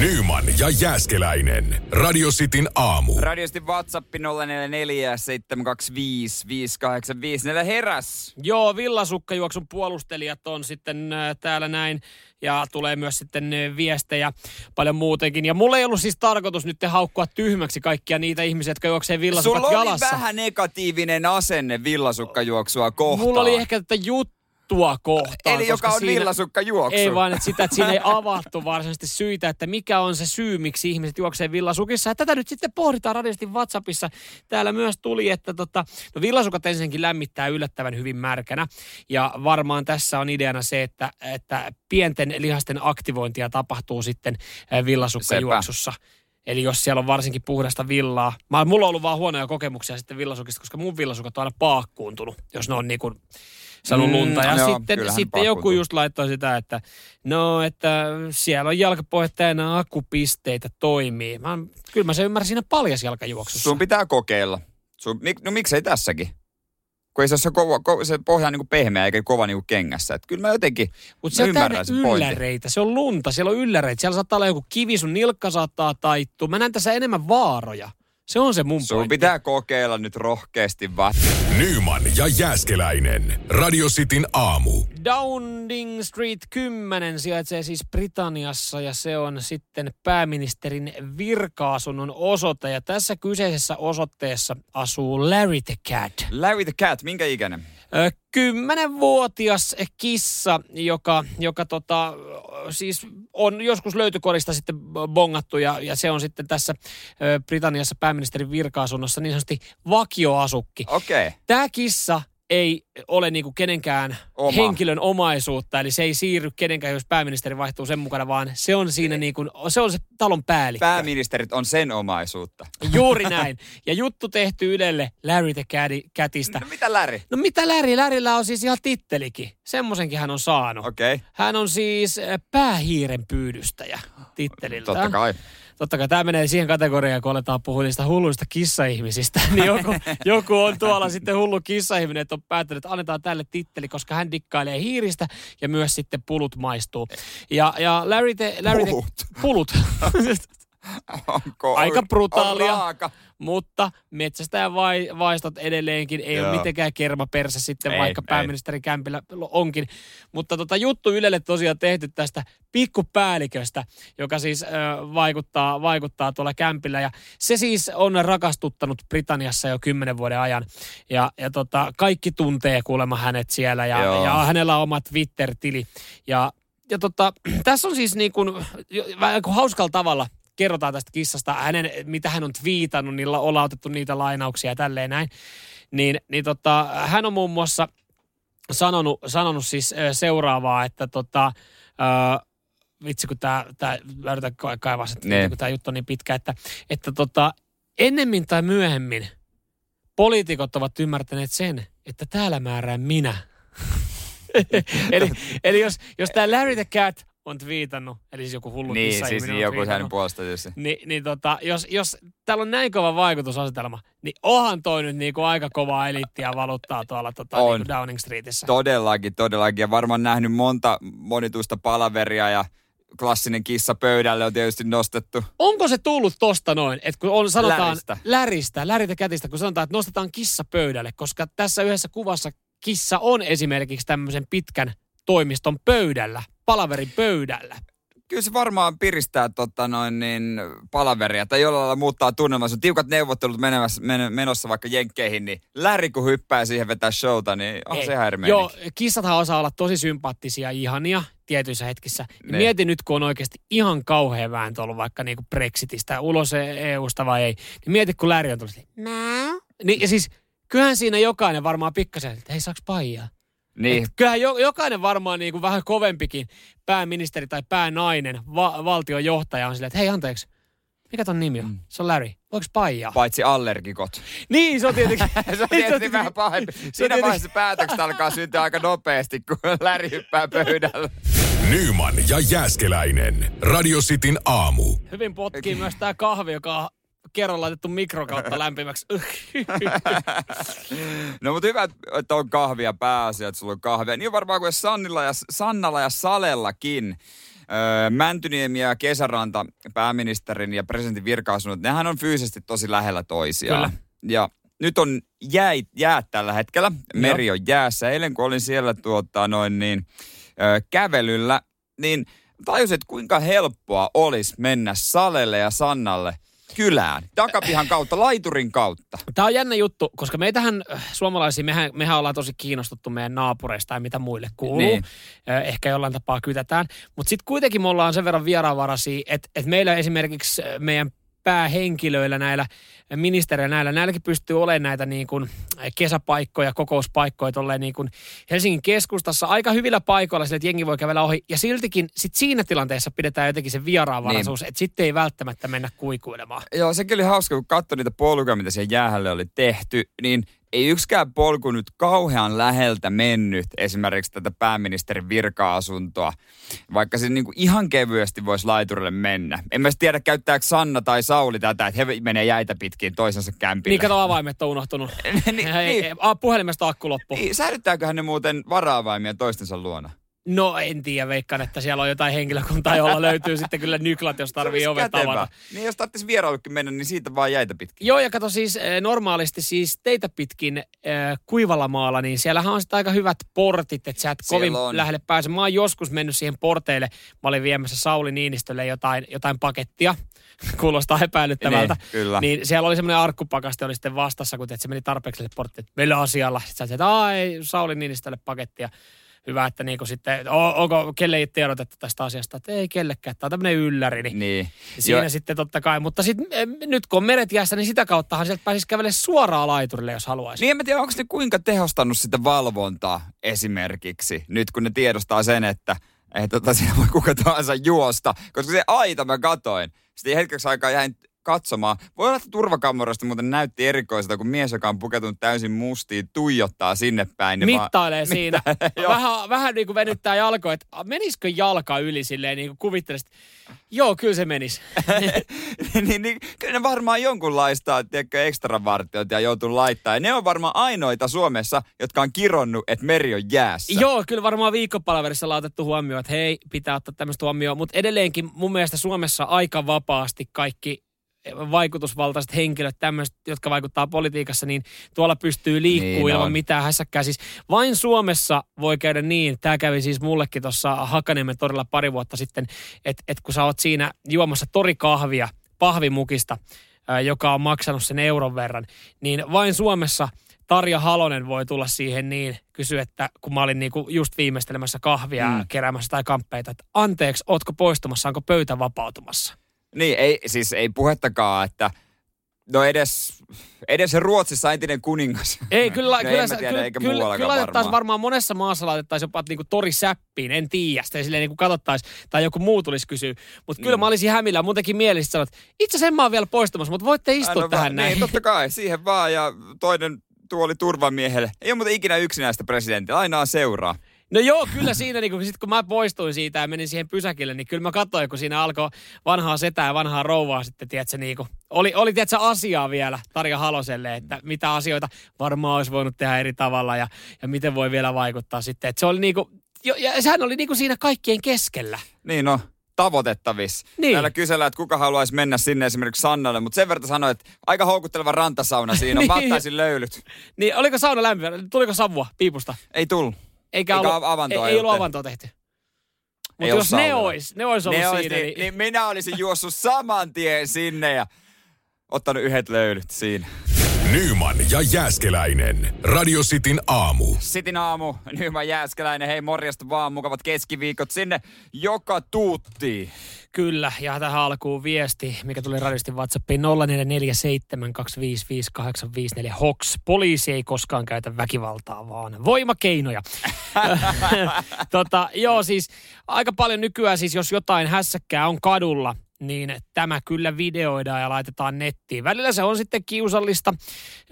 Nyyman ja Jääskeläinen. Radio Cityn aamu. Radio Cityn WhatsApp nolla neljä neljä seitsemän kaksi viisi viisi kahdeksan viisi neljä heräs. Joo, villasukkajuoksun puolustelijat on sitten äh, täällä näin. Ja tulee myös sitten äh, viestejä paljon muutenkin. Ja mulla ei ollut siis tarkoitus nyt haukkua tyhmäksi kaikkia niitä ihmisiä, jotka juoksee villasukkat jalassa. Sulla oli vähän negatiivinen asenne villasukkajuoksua kohtaan. Mulla oli ehkä tätä juttu. Tuo kohtaan. Eli joka on siinä, villasukka juoksu. Ei vaan, että sitä, että siinä ei avattu varsinaisesti syitä, että mikä on se syy, miksi ihmiset juoksee villasukissa. Ja tätä nyt sitten pohditaan radioisesti WhatsAppissa. Täällä myös tuli, että tota, no villasukat ensinnäkin lämmittää yllättävän hyvin märkänä. Ja varmaan tässä on ideana se, että, että pienten lihasten aktivointia tapahtuu sitten villasukkajuoksussa. Eli jos siellä on varsinkin puhdasta villaa. Mä, mulla on ollut vaan huonoja kokemuksia sitten villasukista, koska mun villasukat on aina paakkuuntunut, jos ne on niin kuin... Sano lunta. Ja mm, joo, sitten, sitten joku just laittoi sitä, että no, että siellä on jalkapohjat täynnä akupisteitä toimii. Mä, kyllä mä se ymmärrän siinä paljasjalkajuoksussa. Sun pitää kokeilla. Sun, no miksei tässäkin? Kun ei se ole se, kova, ko, se pohja niin kuin pehmeä eikä kova niin kuin kengässä. Et kyllä mä jotenkin Mut mä ymmärrän sen pointin. Ylläreitä. Se on lunta, siellä on ylläreitä. Siellä saattaa olla joku kivi, sun nilkka saattaa taittua. Mä näen tässä enemmän vaaroja. Se on se mun pointti. Sun pitää kokeilla nyt rohkeasti vaan. Nyyman ja Jääskeläinen. Radio Cityn aamu. Downing Street kymmenen sijaitsee siis Britanniassa ja se on sitten pääministerin virka-asunnon osoite. Ja tässä kyseisessä osoitteessa asuu Larry the Cat. Larry the Cat, minkä ikäinen? Kymmenenvuotias kissa, joka, joka tota, siis on joskus löytökorista sitten bongattu ja, ja se on sitten tässä Britanniassa pääministerin virka-asunnossa niin sanotusti vakioasukki. Okei. Okay. Tämä kissa ei ole niinku kenenkään Oma. henkilön omaisuutta, eli se ei siirry kenenkään, jos pääministeri vaihtuu sen mukana, vaan se on siinä niinku, se on se talon päällikkö. Pääministerit on sen omaisuutta. Juuri näin. Ja juttu tehty Ylelle Larry the Catista. No mitä Larry? No mitä Larry? Larryllä on siis ihan tittelikin. Semmoisenkin hän on saanut. Okei. Okay. Hän on siis päähiiren pyydystäjä titteliltään. Totta kai. Totta kai tämä menee siihen kategoriaan, kun aletaan puhua niistä hulluista kissaihmisistä. Niin joku, joku on tuolla sitten hullu kissaihminen, että on päättänyt, että annetaan tälle titteli, koska hän dikkailee hiiristä ja myös sitten pulut maistuu. Ja, ja Larry te... Larry pulut. Te, pulut. Onko, aika brutaalia, on mutta metsästäjän vai, vaistot edelleenkin ei Joo. ole mitenkään kermapersä sitten, ei, vaikka ei. Pääministeri Kämpilä onkin. Mutta tota, juttu Ylelle tosiaan tehty tästä pikkupäälliköstä, joka siis äh, vaikuttaa, vaikuttaa tuolla Kämpillä. Ja se siis on rakastuttanut Britanniassa jo kymmenen vuoden ajan. Ja, ja tota, kaikki tuntee kuulemma hänet siellä ja, ja hänellä on oma Twitter-tili. Ja, ja tota, tässä on siis niin kuin, vähän kuin hauskalla tavalla... Kerrotaan tästä kissasta, hänen, mitä hän on twiitannut, niillä on otettu niitä lainauksia ja tälleen näin. Niin, niin tota, hän on muun muassa sanonut, sanonut siis seuraavaa, että tota, äh, vitsi kun tämä, mä yritän kaivaa sen, kun tämä juttu on niin pitkä, että, että tota, ennemmin tai myöhemmin poliitikot ovat ymmärtäneet sen, että täällä määrään minä. eli eli jos, jos tämä Larry the Cat... on twiitannut, eli siis joku hullu niin, kissa. Niin, siis joku hänen puolesta tietysti. Ni, niin tota, jos, jos täällä on näin kova vaikutusasetelma, niin onhan toi nyt niinku aika kovaa eliittiä valuttaa tuolla tota, niinku Downing Streetissä. Todellakin, todellakin. Ja varmaan nähnyt monta monituista palaveria ja klassinen kissa pöydälle on tietysti nostettu. Onko se tullut tosta noin, että kun on, sanotaan läristä, läristä, läritä kätistä, kun sanotaan, että nostetaan kissa pöydälle, koska tässä yhdessä kuvassa kissa on esimerkiksi tämmöisen pitkän toimiston pöydällä, palaverin pöydällä. kyllä se varmaan piristää tota noin niin palaveria tai jollain lailla muuttaa tunnelmaa. Sun tiukat neuvottelut menemässä, menossa vaikka jenkkeihin, niin Larry kun hyppää siihen vetää showta, niin on oh, se härmeenkin. Joo, kissathan osaa olla tosi sympaattisia ja ihania tietyissä hetkissä. Niin. Mieti nyt, kun on oikeasti ihan kauhean vääntö ollut vaikka niinku Brexitistä, ulos E U:sta vai ei. Niin mieti, kun Larry on tullut. Mä? Niin, ja siis kyllähän siinä jokainen varmaan pikkasen, että hei, saaks paijaa? Niin. Kyllähän jo, jokainen varmaan niin kuin vähän kovempikin pääministeri tai päänainen, va- valtionjohtaja on silleen, että hei anteeksi, mikä ton nimi on? Mm. Se on Larry. Voiko paijaa? Paitsi allergikot. Niin, se on tietenkin. se on tietenkin vähän pahempi. Siinä vaiheessa päätökset alkaa syntyä aika nopeasti, kun Larry hyppää pöydällä. Nyyman ja Jääskeläinen. Radio Cityn aamu. Hyvin potkii myös tää kahvi, joka on kerran laitettu mikrokautta lämpimäksi. No mutta hyvä, että on kahvia pääasiassa, että sulla on kahvia. Niin varmaan kuin Sannilla ja, Sannalla ja Salellakin. Öö, Mäntyniemi ja Kesäranta, pääministerin ja presidentin virka-asunnot, nehän on fyysisesti tosi lähellä toisiaan. Kyllä. Ja nyt on jäät, jäät tällä hetkellä. Meri on jäässä. Eilen kun olin siellä tuota, noin niin, öö, kävelyllä, niin tajusin, että kuinka helppoa olisi mennä Salelle ja Sannalle kylään, takapihan kautta, laiturin kautta. Tämä on jännä juttu, koska meitähän suomalaisia, mehän, mehän ollaan tosi kiinnostuttu meidän naapureista ja mitä muille kuuluu. Niin. Ehkä jollain tapaa kytätään. Mutta sitten kuitenkin me ollaan sen verran vieraanvaraisia, että et meillä esimerkiksi meidän päähenkilöillä, näillä ministeriöillä, näillä, näilläkin pystyy olemaan näitä niin kuin kesäpaikkoja, kokouspaikkoja tolleen niin kuin Helsingin keskustassa aika hyvillä paikoilla sillä, että jengi voi kävellä ohi. Ja siltikin sit siinä tilanteessa pidetään jotenkin se vieraanvaraisuus, niin, että sitten ei välttämättä mennä kuikuilemaan. Joo, se kyllä oli hauska, kun katsoi niitä polkuja, mitä siellä jäähälle oli tehty, niin ei yksikään polku nyt kauhean läheltä mennyt esimerkiksi tätä pääministerin virka-asuntoa, vaikka se niin kuin ihan kevyesti voisi laiturille mennä. En mä tiedä, käyttääkö Sanna tai Sauli tätä, että he menee jäitä pitkin toisensa kämpille. Niin, kato, avaimet on unohtunut. niin, hei, niin, puhelimesta akku loppu. Niin, säilyttääköhän ne muuten vara-avaimia toistensa luona? No en tiedä, veikkaan, että siellä on jotain henkilökuntaa, jolla löytyy sitten kyllä nyklat, jos tarvii ovet avata. Niin jos tarvitsisi vieraillekin mennä, niin siitä vaan jäitä pitkin. Joo, ja kato siis normaalisti siis teitä pitkin äh, kuivalla maalla, niin siellähän on sitten aika hyvät portit, että sä et siellä kovin on lähelle pääse. Mä oon joskus mennyt siihen porteille, mä olin viemässä Sauli Niinistölle jotain, jotain pakettia, kuulostaa epäilyttävältä. Niin, niin siellä oli semmoinen arkkupakaste, oli sitten vastassa, kun te, se meni tarpeeksi sille porttiin, että meillä asialla. Sitten sä et, ai, Sauli Niinistölle pakettia. Hyvä, että niinku sitten, onko, kelle ei tiedotettu tästä asiasta, että ei kellekään, tämä on tämmöinen ylläri, niin, niin siinä jo sitten totta kai, mutta sit, nyt kun on meret jäässä, niin sitä kauttahan sieltä pääsisi kävelemään suoraan laiturille, jos haluaisi. Niin en mä tiedä, onko ne kuinka tehostanut sitä valvontaa esimerkiksi, nyt kun ne tiedostaa sen, että ei tota siinä voi kuka tahansa juosta, koska se aita mä katoin, sitten hetkeksi aikaa jäin katsomaan. Voi olla, että turvakamerasta muuten näytti erikoiselta, kun mies, joka on pukeutunut täysin mustiin, tuijottaa sinne päin. Niin mittailee vaan siinä. vähän vähän niin kuin venyttää jalkoja, että menisikö jalka yli silleen, niin kuin kuvittelisit. Joo, kyllä se menisi. niin, niin, kyllä ne varmaan jonkunlaista, tiedätkö, ekstravartioita ja joutuu laittamaan. Ne on varmaan ainoita Suomessa, jotka on kironnut, että meri on jäässä. Joo, kyllä varmaan viikkopalaverissa on otettu huomioon, että hei, pitää ottaa tämmöistä huomioon. Mutta edelleenkin mun mielestä Suomessa aika vapaasti kaikki vaikutusvaltaiset henkilöt, tämmöiset, jotka vaikuttaa politiikassa, niin tuolla pystyy liikkuu niin ilman on mitään hässäkkää. Siis vain Suomessa voi käydä niin, tämä kävi siis mullekin tuossa Hakaniemen torilla pari vuotta sitten, että et kun sä oot siinä juomassa torikahvia pahvimukista, ää, joka on maksanut sen euron verran, niin vain Suomessa Tarja Halonen voi tulla siihen niin, kysyä, että kun mä olin niinku just viimeistelemässä kahvia mm. keräämässä tai kamppeita, että anteeksi, ootko poistumassa, onko pöytä vapautumassa? Niin, ei, siis ei puhettakaan, että no edes, edes Ruotsissa entinen kuningas. Ei, kyllä, no, kyllä, tiedä, kyllä, kyllä, kyllä laitettaisiin varmaan monessa maassa laitettaisiin jopa niin kuin torisäppiin, en tiedä. Sitä ei silleen niin kuin katsottaisiin, tai joku muu tulisi kysyä. Mutta kyllä mm. mä olisin hämillä, muutenkin mielisesti sanoa, että itse asiassa en mä ole vielä poistumassa, mutta voitte istua no, tähän no, näin. Niin, totta kai, siihen vaan ja toinen tuoli turvamiehelle. Ei ole muuten ikinä yksinäistä presidenttiä, aina on seuraa. No joo, kyllä siinä, niin kun, sit kun mä poistuin siitä ja menin siihen pysäkille, niin kyllä mä katsoin, kun siinä alkoi vanhaa setää ja vanhaa rouvaa sitten, tiedätkö, niin kun, oli, oli tiedätkö, asiaa vielä Tarja Haloselle, että mitä asioita varmaan olisi voinut tehdä eri tavalla ja, ja miten voi vielä vaikuttaa sitten. Et se oli niin kun, jo, ja sehän oli niin kun siinä kaikkien keskellä. Niin no, tavoitettavissa. Niin. Täällä kysellään, että kuka haluaisi mennä sinne esimerkiksi Sannalle, mutta sen verran sanoin, että aika houkutteleva rantasauna siinä on, niin. Vattaisin löylyt. Niin, oliko sauna lämmin? Tuliko savua piipusta? Ei tullut. Eikä, Eikä ollut, avantoa ei, ei ollut avantoa tehty. Mutta jos ne olisi, ne olisi ollut ne siinä. Olisi, niin, niin minä olisin juossut saman tien sinne ja ottanut yhdet löylyt siinä. Nyyman ja Jääskeläinen. Radio Cityn aamu. Cityn aamu. Nyyman, Jääskeläinen. Hei, morjesta vaan. Mukavat keskiviikot sinne joka tuutti. Kyllä. Ja tähän alkuun viesti, mikä tuli radioistin WhatsAppiin nolla neljä neljä seitsemän kaksi viisi viisi kahdeksan viisi neljä. Hoks. Poliisi ei koskaan käytä väkivaltaa, vaan voimakeinoja. tota, joo, siis aika paljon nykyään, siis jos jotain hässäkkää on kadulla, niin tämä kyllä videoidaan ja laitetaan nettiin. Välillä se on sitten kiusallista.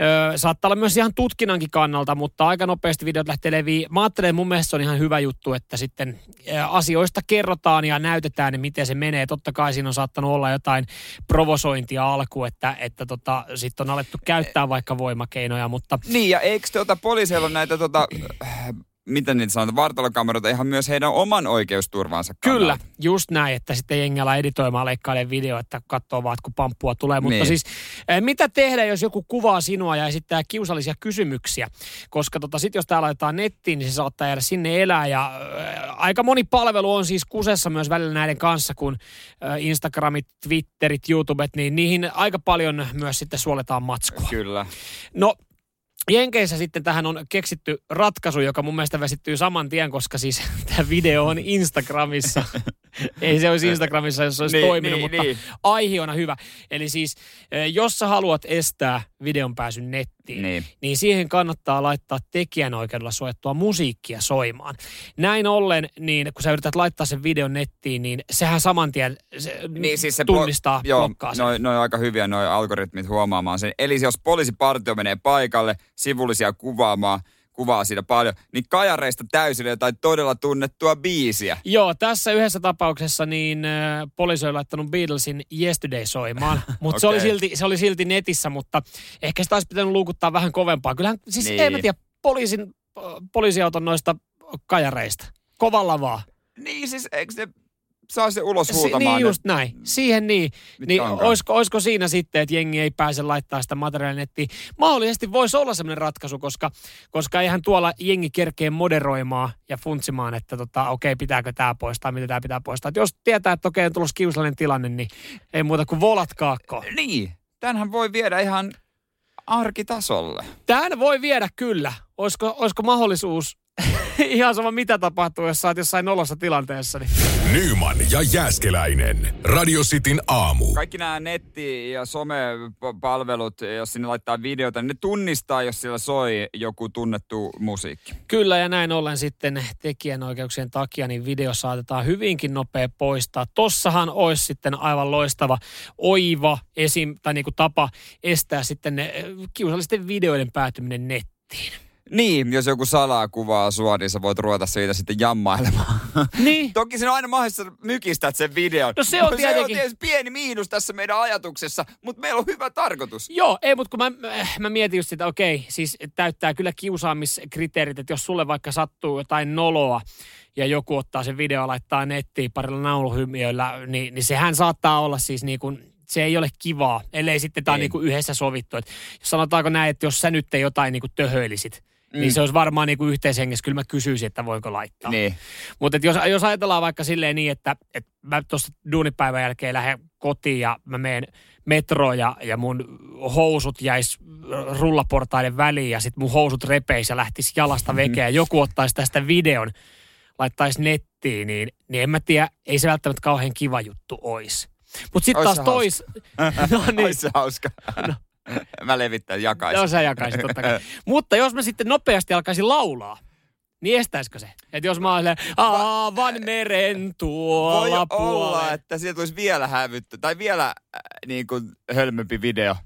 Öö, saattaa olla myös ihan tutkinnankin kannalta, mutta aika nopeasti videot lähtee leviin. Mä ajattelen, mun mielestä se on ihan hyvä juttu, että sitten asioista kerrotaan ja näytetään, miten se menee. Totta kai siinä on saattanut olla jotain provosointia alkuun, että, että tota, sitten on alettu käyttää vaikka voimakeinoja. Mutta... Niin, ja eikö tuota, poliiseilla ole näitä... Tuota... Miten niitä sanotaan, vartalokameroita ihan myös heidän oman oikeusturvansa kannalta. Kyllä, just näin, että sitten jengellä editoimaan leikkailee video, että katsoo vaan, että kun pamppua tulee. Mutta niin. Siis, mitä tehdä, jos joku kuvaa sinua ja esittää kiusallisia kysymyksiä? Koska tota, sitten jos tää laitetaan nettiin, niin se saattaa jäädä sinne elää. Ja äh, aika moni palvelu on siis kusessa myös välillä näiden kanssa, kun äh, Instagramit, Twitterit, YouTubet, niin niihin aika paljon myös sitten suoletaan matskua. Kyllä. No... Jenkeissä sitten tähän on keksitty ratkaisu, joka mun mielestä vesittyy saman tien, koska siis tämä video on Instagramissa. Ei se olisi Instagramissa, jos se olisi niin, toiminut, niin, mutta niin. Aihe on hyvä. Eli siis, jos sä haluat estää videon pääsyn nettiin, niin, niin siihen kannattaa laittaa tekijänoikeudella suojattua musiikkia soimaan. Näin ollen, niin kun sä yrität laittaa sen videon nettiin, niin sehän saman tien se niin, siis se tunnistaa, blo- joo, blokkaa sen. Joo, noi on aika hyviä noi algoritmit huomaamaan sen. Eli jos poliisipartio menee paikalle, sivullisia kuvaamaan, kuvaa siinä paljon, niin kajareista täysille jotain todella tunnettua biisiä. Joo, tässä yhdessä tapauksessa niin äh, poliisi oli laittanut Beatlesin Yesterday soimaan, mutta okay. se, oli silti, se oli silti netissä, mutta ehkä sitä olisi pitänyt luukuttaa vähän kovempaa. Kyllähän, siis niin. Ei mä tiedä, poliisin, poliisiauton noista kajareista. Kovalla vaan. Niin siis, eikö ne... Saa se ulos huutamaan. Si- niin just ne. Näin. Siihen niin. Niin olisiko, olisiko siinä sitten, että jengi ei pääse laittaa sitä materiaalia nettiin? Mahdollisesti voisi olla sellainen ratkaisu, koska, koska eihän tuolla jengi kerkee moderoimaan ja funtsimaan, että tota, okei, pitääkö tämä poistaa, mitä tämä pitää poistaa. Et jos tietää, että okei, on tulossa kiusallinen tilanne, niin ei muuta kuin volat kaakkoon. Niin. Tämähän voi viedä ihan arkitasolle. Tämän voi viedä kyllä. Olisiko, olisiko mahdollisuus... Ihan sama mitä tapahtuu, jos sä oot jossain nolossa tilanteessa. Niin. Nyyman ja Jääskeläinen. Radio Cityn aamu. Kaikki nämä netti- ja somepalvelut, jos sinne laittaa videota, niin ne tunnistaa, jos siellä soi joku tunnettu musiikki. Kyllä, ja näin ollen sitten tekijänoikeuksien takia niin video saatetaan hyvinkin nopea poistaa. Tossahan olisi sitten aivan loistava oiva esim, tai niin kuin tapa estää sitten ne kiusallisten videoiden päätyminen nettiin. Niin, jos joku salaa kuvaa sua, niin sä voit ruveta siitä sitten jammailemaan. Niin. Toki siinä on aina mahdollista, että mykistät sen videon. No se on no, tietenkin. Se on tietysti pieni miinus tässä meidän ajatuksessa, mutta meillä on hyvä tarkoitus. Joo, ei, mutta kun mä, mä mietin just sitä, okei, siis täyttää kyllä kiusaamiskriteerit, että jos sulle vaikka sattuu jotain noloa, ja joku ottaa sen video ja laittaa nettiin parilla nauluhymiöillä, niin, niin sehän saattaa olla siis niin kuin... Se ei ole kivaa, ellei sitten tämä on niinku yhdessä sovittu. Et sanotaanko näin, että jos sä nyt jotain niinku töhöilisit, mm. niin se olisi varmaan niinku yhteishengessä. Kyllä mä kysyisin, että voinko laittaa. Niin. Mutta jos, jos ajatellaan vaikka silleen niin, että et mä tuossa duunipäivän jälkeen lähden kotiin ja mä meen metroon ja, ja mun housut jäis rullaportaiden väliin ja sit mun housut repeis ja lähtisi jalasta vekeä. Mm. Joku ottaisi tästä videon, laittaisi nettiin, niin, niin en mä tiedä, ei se välttämättä kauhean kiva juttu olisi. Mut sitten taas tois... No niin. Ois se hauska. No. Mä levittäin, jakaisin. No sä jakaisit, totta kai. Mutta jos mä sitten nopeasti alkaisin laulaa, niin estäisikö se? Että jos mä olen aavan meren tuolla puolella. Voi olla, että siitä tulisi vielä hävyttä, tai vielä äh, niin kuin hölmömpi video.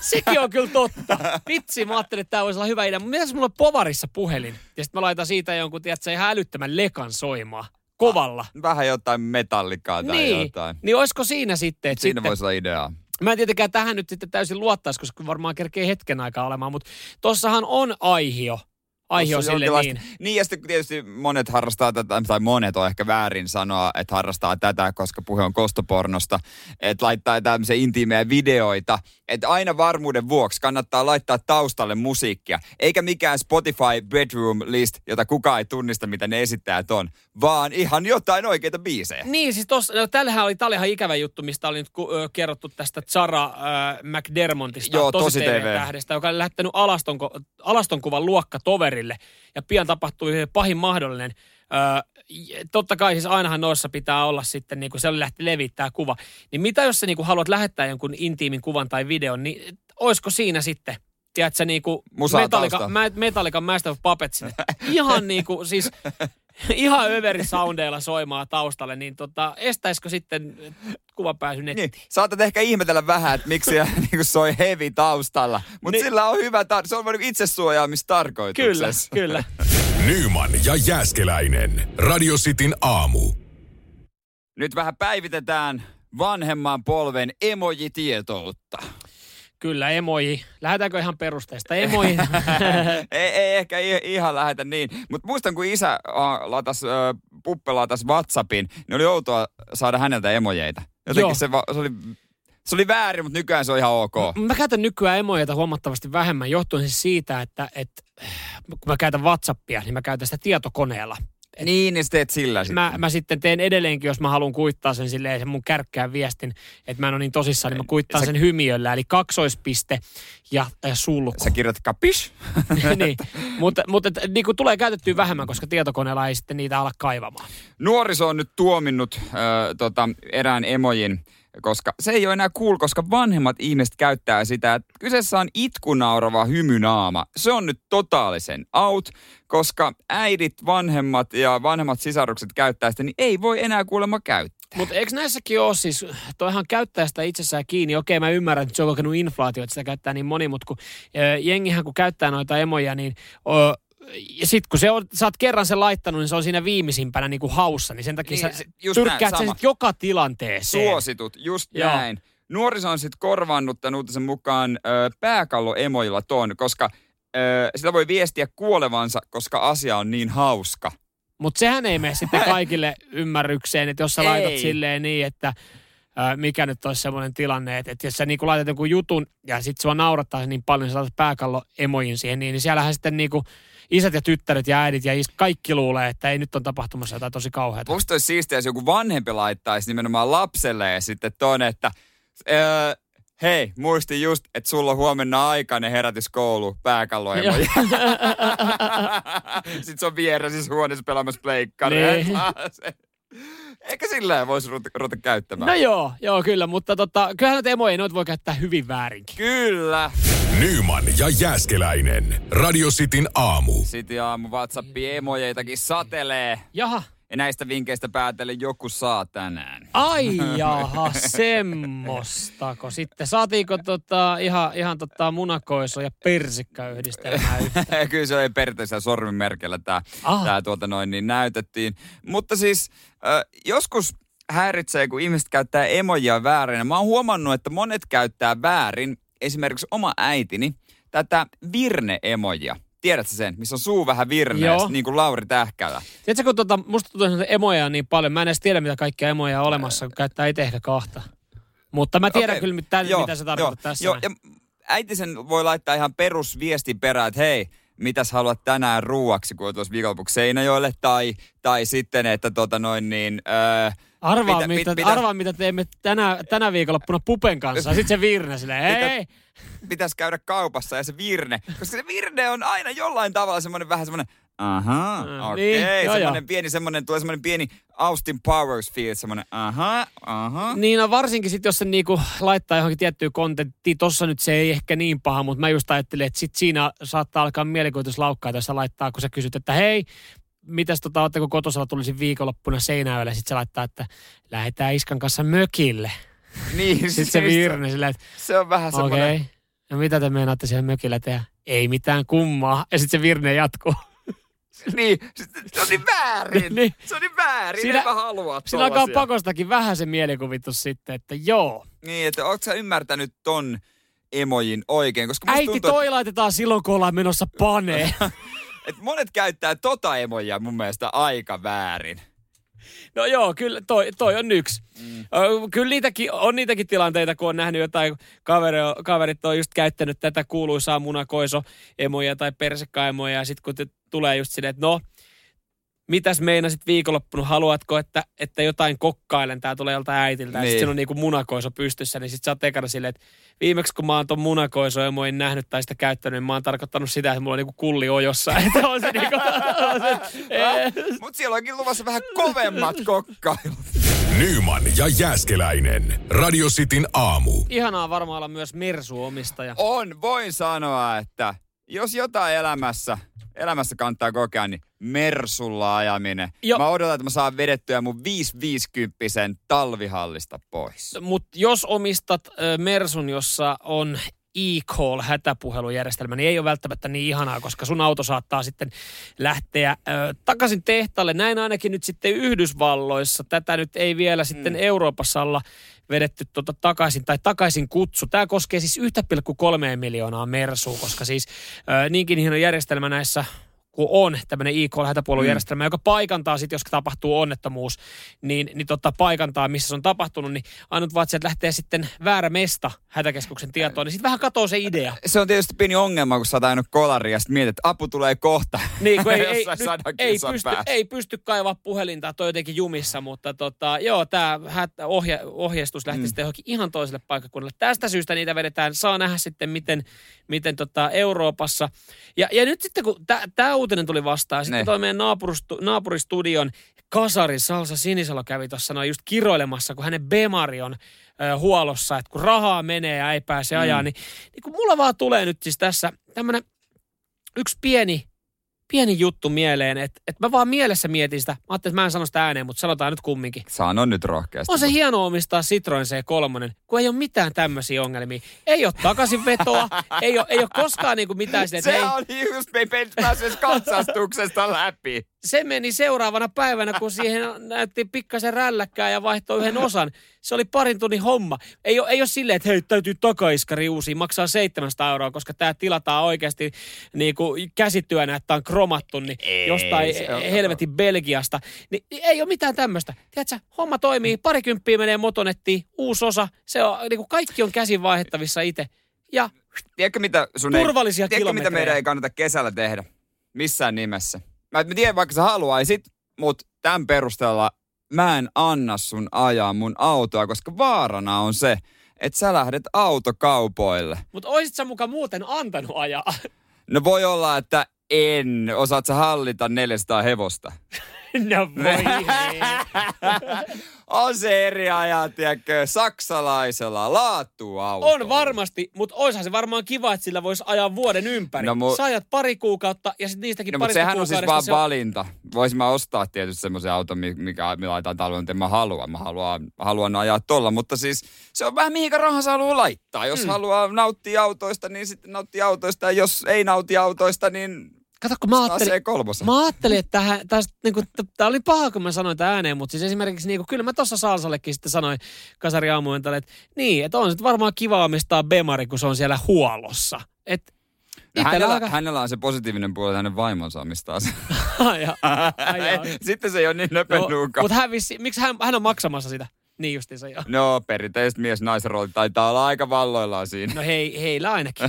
Sekin on kyllä totta. Vitsi, mä ajattelin, että tää voisi olla hyvä idea. Mitäs mulla on povarissa puhelin? Ja sit mä laitan siitä jonkun, tiedätkö, ihan älyttömän lekan soimaan. Kovalla. Vähän jotain metallikaa tai niin, jotain. Niin, olisiko siinä sitten? Että siinä sitten, voisi olla ideaa. Mä en tietenkään tähän nyt sitten täysin luottaisi, koska varmaan kerkee hetken aikaa olemaan, mutta tossahan on aihio, aihe on sille niin. Niin, ja sitten tietysti monet harrastaa tätä, tai monet on ehkä väärin sanoa, että harrastaa tätä, koska puhe on kostopornosta, että laittaa tämmöisiä intiimejä videoita, että aina varmuuden vuoksi kannattaa laittaa taustalle musiikkia, eikä mikään Spotify bedroom list, jota kukaan ei tunnista, mitä ne esittäjät on, vaan ihan jotain oikeita biisejä. Niin, siis tossa, no, tällähän oli, oli ihan ikävä juttu, mistä oli nyt ku, ö, kerrottu tästä Zara äh, McDermontista, joo, tosi T V-tähdestä, joka oli lähettänyt alaston, alastonkuvan luokkatoverille, ja pian tapahtui pahin mahdollinen. Öö, totta kai siis ainahan noissa pitää olla sitten, niin kun se lähti levittää kuva. Niin mitä jos sä niin kun haluat lähettää jonkun intiimin kuvan tai videon, niin olisiko siinä sitten, tiedätkö, niin kuin Metallican Master of Puppets, ihan niin kuin siis... Ihan överisoundeilla soimaa taustalle, niin tota, estäisikö sitten kuvan pääsy nettiin? Niin, saatat ehkä ihmetellä vähän, että miksi siellä niin soi heavy taustalla, mutta niin. Sillä on hyvä, tar- se on vain itsesuojaamistarkoituksessa. Kyllä, kyllä. Nyyman ja Jääskeläinen, Radio Cityn aamu. Nyt vähän päivitetään vanhemman polven emojitietoutta. Kyllä, emoji. Lähetäänkö ihan perusteista? Emoji. ei, ei ehkä ihan lähetä niin. Mutta muistan, kun isä laitasi, puppe laitasi WhatsAppin, niin oli outoa saada häneltä emojeita. Jotenkin se, va, se, oli, se oli väärin, mutta nykyään se on ihan ok. Mä, mä käytän nykyään emojeita huomattavasti vähemmän, johtuen siis siitä, että et, kun mä käytän WhatsAppia, niin mä käytän sitä tietokoneella. Et niin, niin sä teet sillä sitten. Mä, mä sitten teen edelleenkin, jos mä haluan kuittaa sen silleen, sen mun kärkkään viestin, että mä en ole niin tosissaan, niin mä kuittaan sä... sen hymiöllä, eli kaksoispiste ja äh, sulku. Sä kirjoitat kapis. Niin, mutta, mutta niin kuin tulee käytettyä vähemmän, koska tietokoneella ei sitten niitä ala kaivamaan. Nuoriso on nyt tuominnut äh, tota, erään emojin, koska se ei ole enää cool, koska vanhemmat ihmiset käyttää sitä, että kyseessä on itkunaurava hymynaama. Se on nyt totaalisen out, koska äidit, vanhemmat ja vanhemmat sisarukset käyttää sitä, niin ei voi enää kuulemma käyttää. Mutta eikö näissäkin ole siis, toihan käyttää sitä itsessään kiinni. Okei, mä ymmärrän, että se on kokenut inflaatio, että sitä käyttää niin moni, mutta kun jengihän kun käyttää noita emoja, niin... Ö, ja sit kun se on, sä oot kerran sen laittanut, niin se on siinä viimeisimpänä niin kuin haussa, niin sen takia niin, sä tyrkkäät sen sit joka tilanteeseen. Suositut, just joo. Näin. Nuoriso on sit korvannut tämän uutisen mukaan ö, pääkalloemojilla ton, koska ö, sitä voi viestiä kuolevansa, koska asia on niin hauska. Mutta sehän ei mene sitten kaikille ymmärrykseen, että jos sä ei. Laitat silleen niin, että... mikä nyt olisi semmoinen tilanne, että, että jos sä niinku laitat jonkun jutun ja sit sua naurattaa niin paljon, sä laitat pääkalloemojin siihen, niin, niin siellähän sitten niinku isät ja tyttäret ja äidit ja is- kaikki luulee, että ei nyt on tapahtumassa jotain tosi kauheata. Musta olisi siistiä, jos joku vanhempi laittaisi nimenomaan lapselle ja sitten ton, että öö, hei, muisti just, että sulla on huomenna aikainen herätyskoulu, pääkalloemoja. Sitten se on vieressä huoneessa pelaamassa pleikkaria. Niin. Eikä sillä voisi ruveta käyttämään. No joo, joo kyllä, mutta tota, kyllähän noita emoja, noita voi käyttää hyvin väärinkin. Kyllä. Nyyman ja Jääskeläinen. Radio Cityn aamu. City aamu, WhatsAppi emojeitakin satelee. Jaha. Ja näistä vinkkeistä päätellen joku saa tänään. Ai jaha, semmostako. Sitten saatiinko tota, ihan, ihan tota munakoiso ja persikkä yhdistelmää yhtään? Kyllä se oli perinteisellä sormimerkillä tämä, tämä tuota noin niin näytettiin. Mutta siis äh, joskus häiritsee, kun ihmiset käyttää emojia väärin. Mä oon huomannut, että monet käyttää väärin, esimerkiksi oma äitini, tätä virne-emojia. Tiedätkö sen, missä on suu vähän virneessä, niin kuin Lauri Tähkälä. Tiedätkö, kun tuota, musta tuntuu, että emoja on niin paljon. Mä en edes tiedä, mitä kaikkia emoja on olemassa, kun käyttää itse ehkä kahta. Mutta mä tiedän okay. Kyllä, mitä, joo, mitä se tarkoittaa tässä. Joo, ja äiti sen voi laittaa ihan perusviestin perään, että hei, mitäs haluat tänään ruuaksi, kun on tuossa viikonlopuksi Seinäjoelle, tai, tai sitten, että tota noin niin... Öö, Arvaa, mitä, mitä, mitä, arvaa, mitä teemme tänä, tänä viikonloppuna Pupen kanssa. Sitten se virne silleen, hei, hei. Pitäisi käydä kaupassa ja se virne. Koska se virne on aina jollain tavalla semmoinen vähän semmoinen, aha, mm, okei. Okay, niin, semmoinen pieni, semmoinen, tulee semmoinen pieni Austin Powers feel, semmoinen, aha, aha. Niin, no varsinkin sitten, jos se niinku laittaa johonkin tiettyyn kontenttiin. Tossa nyt se ei ehkä niin paha, mutta mä just ajattelin, että sit siinä saattaa alkaa mielikuvituslaukkaa, jos sä laittaa, kun sä kysyt, että hei, mitäs tota, ootteko kotosalla tulisin viikonloppuna Seinäjoelle, sit se laittaa, että lähetään iskan kanssa mökille. Niin. Sitten siis se virne silleen, että se on vähän semmoinen. Okay. No mitä te meinaatte siellä mökillä tehdä? Ei mitään kummaa. Ja sitten se virne jatkuu. Niin, se on niin väärin. Niin. Se on niin väärin, sinä, enpä haluat. Siinä alkaa pakostakin vähän se mielikuvitus sitten, että joo. Niin, että ootko sä ymmärtänyt ton emojin oikein? Koska äiti tuntuu, toi että... laitetaan silloin, kun ollaan menossa paneen. Et monet käyttää tota emojia mun mielestä aika väärin. No joo, kyllä toi, toi on yksi. Mm. Kyllä niitäkin, on niitäkin tilanteita, kun on nähnyt jotain, kaveri, kaverit on just käyttänyt tätä kuuluisaa munakoiso-emoja tai persikaemoja, ja sitten kun te tulee just silleen, että no, mitäs meinasit viikonloppuna, haluatko, että, että jotain kokkailen, tää tulee joltain äitiltä, niin. Ja sitten on niinku munakoiso pystyssä, niin sit sä oot ekana silleen, että viimeksi kun mä oon ton munakoisoemoin nähnyt tai sitä käyttänyt, niin mä oon tarkoittanut sitä, että mulla on niinku kulli ojossa, että on se niinku... No, mut siellä onkin luvassa vähän kovemmat kokkailut. Nyyman ja Jääskeläinen. Radio Cityn aamu. Ihanaa varmaan olla myös Mersu-omistaja. On, voin sanoa, että jos jotain elämässä... Elämässä kannattaa kokea, niin Mersulla ajaminen. Jo. Mä odotan, että mä saan vedettyä mun viisiviisikymppisen talvihallista pois. Mutta jos omistat äh, Mersun, jossa on e-call-hätäpuhelujärjestelmä, niin ei ole välttämättä niin ihanaa, koska sun auto saattaa sitten lähteä äh, takaisin tehtaalle. Näin ainakin nyt sitten Yhdysvalloissa. Tätä nyt ei vielä sitten mm. Euroopassa olla vedetty tuota takaisin tai takaisin kutsu. Tämä koskee siis yksi pilkku kolme miljoonaa Mersua, koska siis äh, niinkin hieno järjestelmä näissä, kun on tämmöinen I K-hätäpuolujärjestelmä, mm. joka paikantaa sitten, jos tapahtuu onnettomuus, niin, niin tota paikantaa, missä se on tapahtunut, niin ainut vaan, sieltä lähtee sitten väärä mesta hätäkeskuksen tietoon, niin sitten vähän katoo se idea. Se on tietysti pieni ongelma, kun sä oot ajanut kolaria, ja sitten mietit, että apu tulee kohta. Niin, kun ei, ei, nyt, ei, pysty, ei pysty kaivaa puhelinta, toi jotenkin jumissa, mutta tota, joo, tämä ohje, ohjeistus lähtee mm. sitten johonkin ihan toiselle paikkakunnalle. Tästä syystä niitä vedetään, saa nähdä sitten, miten, miten tota Euroopassa. Ja, ja nyt sitten, kun tämä uutinen tuli vastaan. Sitten ne. toi meidän naapuristu, naapuristudion kasari Salsa Sinisalo kävi tuossa noin just kiroilemassa, kun hänen Bemari on äh, huolossa, että kun rahaa menee ja ei pääse ajaa, mm. niin, niin kun mulla vaan tulee nyt siis tässä tämmönen yksi pieni, pieni juttu mieleen, että, että mä vaan mielessä mietin sitä. Mä ajattelin, että mä en sano sitä ääneen, mutta sanotaan nyt kumminkin. Sano nyt rohkeasti. On se hienoa omistaa Citroen C kolme, kun ei ole mitään tämmöisiä ongelmia. Ei ole takaisinvetoa, ei, ole, ei ole koskaan niinku mitään sitä. Se on ei... just, me ei päässyt katsastuksesta läpi. Se meni seuraavana päivänä, kun siihen näytti pikkasen rälläkkää ja vaihtoi yhden osan. Se oli parin tunnin homma. Ei ole, ei ole silleen, että hei, täytyy takaiskari uusia, maksaa seitsemänsataa euroa, koska tämä tilataan oikeasti niin kuin käsityönä, että on kromattu, niin ei, jostain helvetin on. Belgiasta. Niin ei ole mitään tämmöistä. Tiedätkö, homma toimii, parikymppiä menee motonettiin, uusi osa. Se on, niin kuin kaikki on käsin vaihdettavissa itse. Ja tiedätkö, mitä sun turvallisia ei, tiedätkö, kilometrejä. Mitä meidän ei kannata kesällä tehdä? Missään nimessä. Mä tiedän, vaikka sä haluaisit, mutta tämän perusteella mä en anna sun ajaa mun autoa, koska vaarana on se, että sä lähdet autokaupoille. Mutta oisit sä muka muuten antanut ajaa? No voi olla, että en. Osaat sä hallita neljäsataa hevosta? No voi On se eri ajaa, tiedätkö, saksalaisella laatuauto. On varmasti, mutta oishan se varmaan kiva, että sillä voisi ajaa vuoden ympäri. No mu- Sä ajat pari kuukautta ja sitten niistäkin no, parista kuukaudesta. No mutta sehän on siis vaan se valinta. Voisin mä ostaa tietysti semmoisen auton, mikä me laitan talvella, mutta en mä halua. Mä haluan, haluan ajaa tuolla, mutta siis se on vähän mihinkä rahansa haluaa laittaa. Jos mm. haluaa nauttia autoista, niin sitten nauttia autoista. Ja jos ei nautia autoista, niin... Kato, kun mä ajattelin, mä ajattelin, että tähän, täs, niinku, tää oli paha, kun mä sanoin tämän ääneen, mutta siis esimerkiksi niinku, kyllä mä tuossa Salsallekin sitten sanoin kasari aamuin tälle, että niin, että on sitten varmaan kiva omistaa Bemari, kun se on siellä huolossa. Et, no hänellä, alka... hänellä on se positiivinen puoli, että hänen vaimonsa omistaa sen. Sitten se ei ole niin nöpennuuka. No, mutta hän, miksi hän, hän on maksamassa sitä? Niin justiinsa joo. No perinteiset mies-naisrooli taitaa olla aika valloillaan siinä. No hei, heillä ainakin.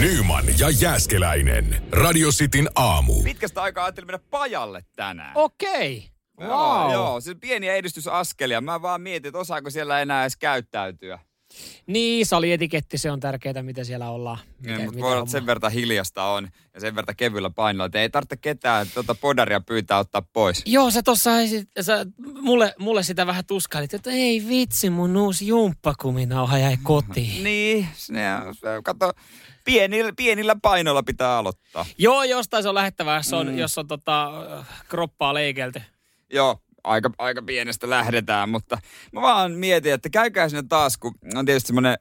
Nyyman ja Jääskeläinen. Radio Cityn aamu. Pitkästä aikaa ajattelin mennä pajalle tänään. Okei. Okay. Wow. Joo, joo, se on pieniä edistysaskelia. Mä vaan mietin, että osaako siellä enää edes käyttäytyä. Niin, salietiketti, se on tärkeää, mitä siellä ollaan. Miten, niin, mutta sen verran hiljasta on ja sen verran kevyllä painolla, että ei tarvitse ketään tuota podaria pyytää ottaa pois. Joo, sä tuossa mulle, mulle sitä vähän tuskailit, että ei vitsi, mun uusi jumppakuminauha jäi kotiin. Niin, kato, pienillä, pienillä painoilla pitää aloittaa. Joo, jostain se on lähettävää, jos on, mm. jos on tota, kroppaa leikelty. Joo. Aika, aika pienestä lähdetään, mutta mä vaan mietin, että käykää sinne taas, kun on tietysti semmoinen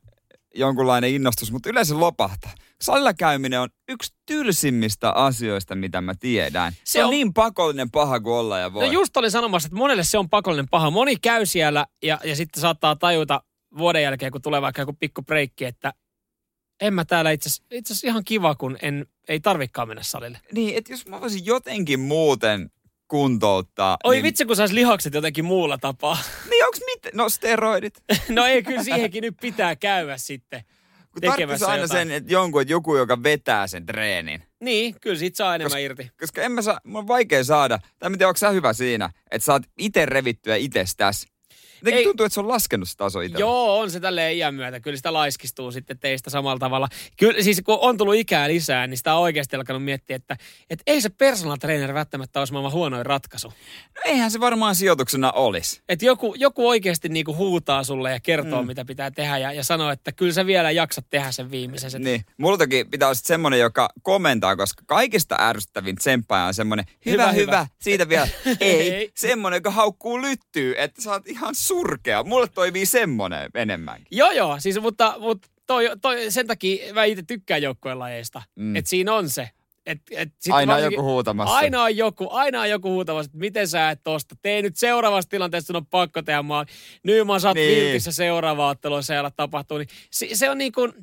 jonkunlainen innostus, mutta yleensä lopahtaa. Salilla käyminen on yksi tylsimmistä asioista, mitä mä tiedän. Se, se on, on niin pakollinen paha kuin olla ja voi. No just olin sanomassa, että monelle se on pakollinen paha. Moni käy siellä ja, ja sitten saattaa tajuta vuoden jälkeen, kun tulee vaikka joku pikku breikki, että en mä täällä itse asiassa ihan kiva, kun en, ei tarvikaan mennä salille. Niin, että jos mä voisin jotenkin muuten kuntouttaa. Oi niin... vitsi, kun sais lihakset jotenkin muulla tapaa. Niin onks mit... No steroidit. No ei, kyllä siihenkin nyt pitää käydä sitten. Kun tarvitsisi aina jotain. Sen, että jonkun, että joku, joka vetää sen treenin. Niin, kyllä siitä saa enemmän koska, irti. Koska en mä saa, mun on vaikea saada, tai mä tiedä, onko sä hyvä siinä, että saat itse revittyä itsestäsi. Jotenkin tuntuu, että se on laskenut se taso itsellä. Joo, on se tälleen iän myötä. Kyllä sitä laiskistuu sitten teistä samalla tavalla. Kyllä siis kun on tullut ikää lisää, niin sitä on oikeasti alkanut miettiä, että, että ei se personal trainer välttämättä olisi maailman huonoin ratkaisu. No eihän se varmaan sijoituksena olisi. Että joku, joku oikeasti niinku huutaa sulle ja kertoo, mm. mitä pitää tehdä ja, ja sanoo, että kyllä sä vielä jaksat tehdä sen viimeisen. Että... Niin, multakin pitää olla sitten semmoinen, joka komentaa, koska kaikista ärsyttävin tsemppaaja on semmoinen hyvä, hyvä, hyvä, siitä vielä ei. ei. Semmoinen, joka haukkuu lyttyy, että sä oot ihan surkea. Mulle toimii semmoinen enemmänkin. Joo, joo. Siis, mutta mutta toi, toi, sen takia mä itse tykkään joukkueen lajeista. Mm. Että siinä on se. Et, et sit aina on joku huutamassa. Aina on joku, aina on joku huutamassa, että miten sä et tosta. Tee nyt seuraavassa tilanteessa, sun on pakko tehdä maan. Nyman sä oot niin. Viltissä seuraava ottelua, se ala tapahtuu. Niin se, se on niin kuin...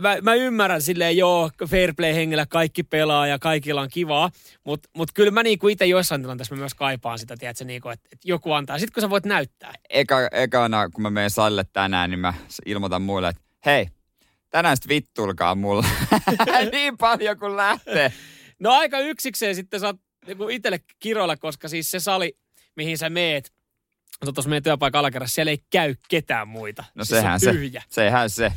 Mä, mä ymmärrän silleen, joo, fair play hengellä kaikki pelaa ja kaikilla on kivaa, mutta mut kyllä mä niinku itse jossain tilanteessa mä myös kaipaan sitä, tiedätkö, niinku, että et joku antaa. Sitten kun sä voit näyttää. Eka, ekana, kun mä menen salille tänään, niin mä ilmoitan muille, että hei, tänään sit vittulkaa mulle niin paljon kuin lähtee. No aika yksikseen sitten sä oot niinku itselle kiroilla, koska siis se sali, mihin sä meet, tuossa meidän työpaikan alakerrassa, siellä ei käy ketään muita. No siis sehän se, se, sehän se.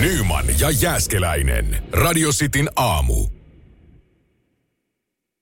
Nyyman ja Jääskeläinen. Radio Cityn aamu.